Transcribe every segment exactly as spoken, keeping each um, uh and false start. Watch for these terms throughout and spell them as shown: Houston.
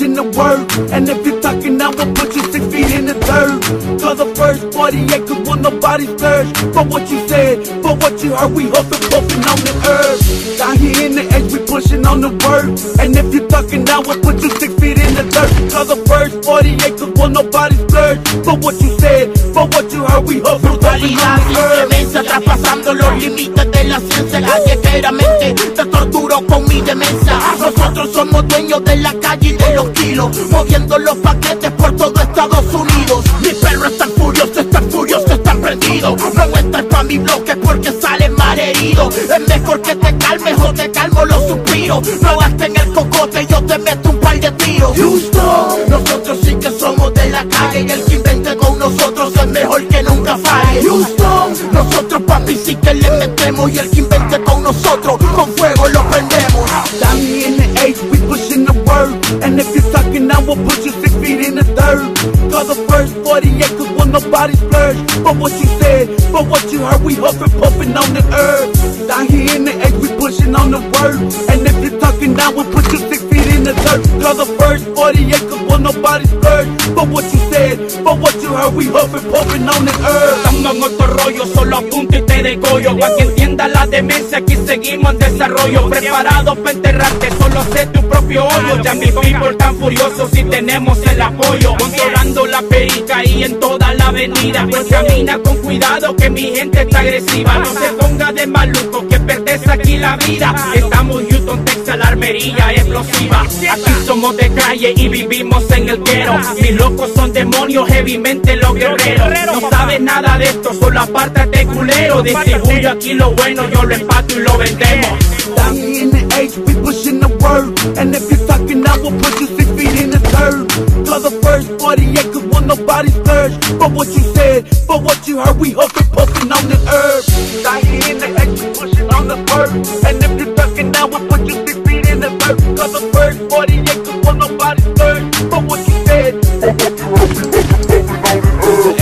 In the word, and if you're talking, I will put you six feet in the dirt. Cause the first forty-eight could want nobody search. For what you said, for what you heard, we hustle, puffing on the earth. Down here in the edge, we pushing on the word. And if you're talking, I will put you six feet in the dirt. Cause the first forty-eight could want nobody search. For what you said, for what you heard, we hustle, puffing on the earth. Traspasando los límites de la ciencia, callejeramente te torturo con mi demencia. Nosotros somos dueños de la calle y de los kilos, moviendo los paquetes por todo Estados Unidos. Mis perros están furiosos, están furiosos, están prendidos. No entran pa' mi bloque porque salen mal heridos. Es mejor que te calmes o te calmo los suspiros. No gasten el cocote, yo te meto un par de tiros. Houston, nosotros sí que somos de la calle, y el que invente con nosotros es mejor que nunca falle. Houston, nosotros papi sí que le metemos, y el que invente con nosotros con fuego lo prendemos. Down here in the H, we pushing the word. And if you're talking, I will put you six feet in the dirt. Cause the first forty-eight could want nobody splurge. But what you said, but what you heard, we huffin' puffin' on the earth. Down here in the H, we pushing on the word. And if you're talking, I will put you six feet in the dirt. Cause the first forty-eight could want nobody splurge. But what you said, but what you heard, we huffin' puffin' on the earth. Estando en otro rollo, solo apunto y te degollo. Pa' que entienda la demencia, aquí seguimos en desarrollo. Preparados pa' enterrarte, solo sé tu propio hoyo. Ya mis people tan furiosos y tenemos el apoyo. Controlando la perica y en toda la avenida. Pues camina con cuidado que mi gente está agresiva. No se ponga de maluco que perdés aquí la vida. Estamos en Houston, Texas, la armería explosiva. Aquí somos de calle y vivimos en el guero. Mis locos son demonios, heavymente los guerreros. No sabes nada de esto, solo apártate culero. Distribuyo aquí lo bueno, yo lo empato y lo vendemos. Down here in the H, we pushing the word. And if you're talking, I will put you six feet in the dirt. Cause the first forty-eight could want nobody splurge. But what you said, but what you heard, we huffin' puffin' on the earth. Down here in the H, we pushing on the word. And if you're talking, I will put you six feet in the dirt. Cause the first forty-eight could want nobody splurge. But what you said, but what you heard, we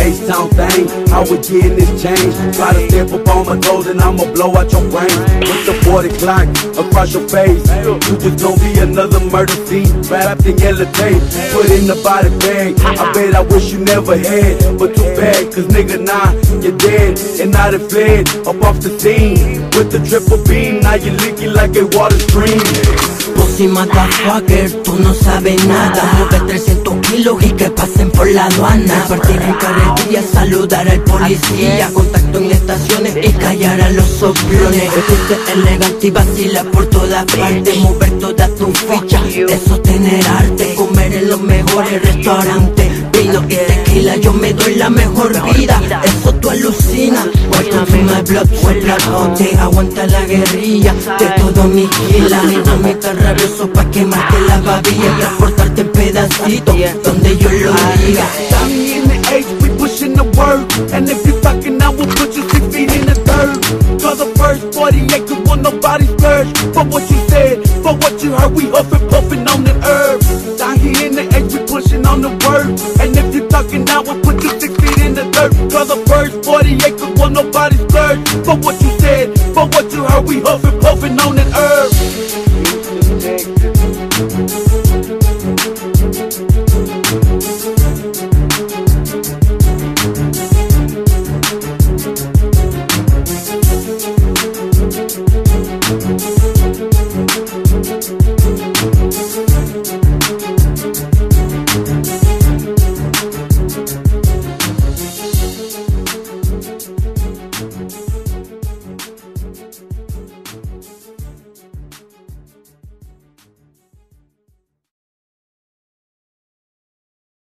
H-Town thing. How we getting this change? Try to step up on my toes and I'ma blow out your brain. With the forty clock across your face, you just gon' be another murder scene wrapped in yellow tape, put in the body bag. I bet I wish you never had, but too bad, cause nigga nah, you're dead. And I done fled up off the scene with the triple beam. Now you leaking like a water stream. Pussy motherfucker, tú no sabes nada. Mueve trescientos kilos y que pasen por la aduana. Partir en carretillas, saludar al policía, contacto en estaciones y callar a los soplones. Vestirte elegante y vacila por todas partes, mover todas tus fichas, de sostener arte, comer en los mejores restaurantes, vino y tequila, yo me doy la mejor vida, eso tú alucinas. Welcome to my blood, te aguanta la guerrilla de todo mi gila, dinamita rabioso pa' quemarte la babilla y transportarte en pedacitos donde yo lo diga. In the word, and if you're talking, I will put you six feet in the dirt. Cause the first forty-eight could want nobody splurge. But what you said, but what you heard, we huffin'.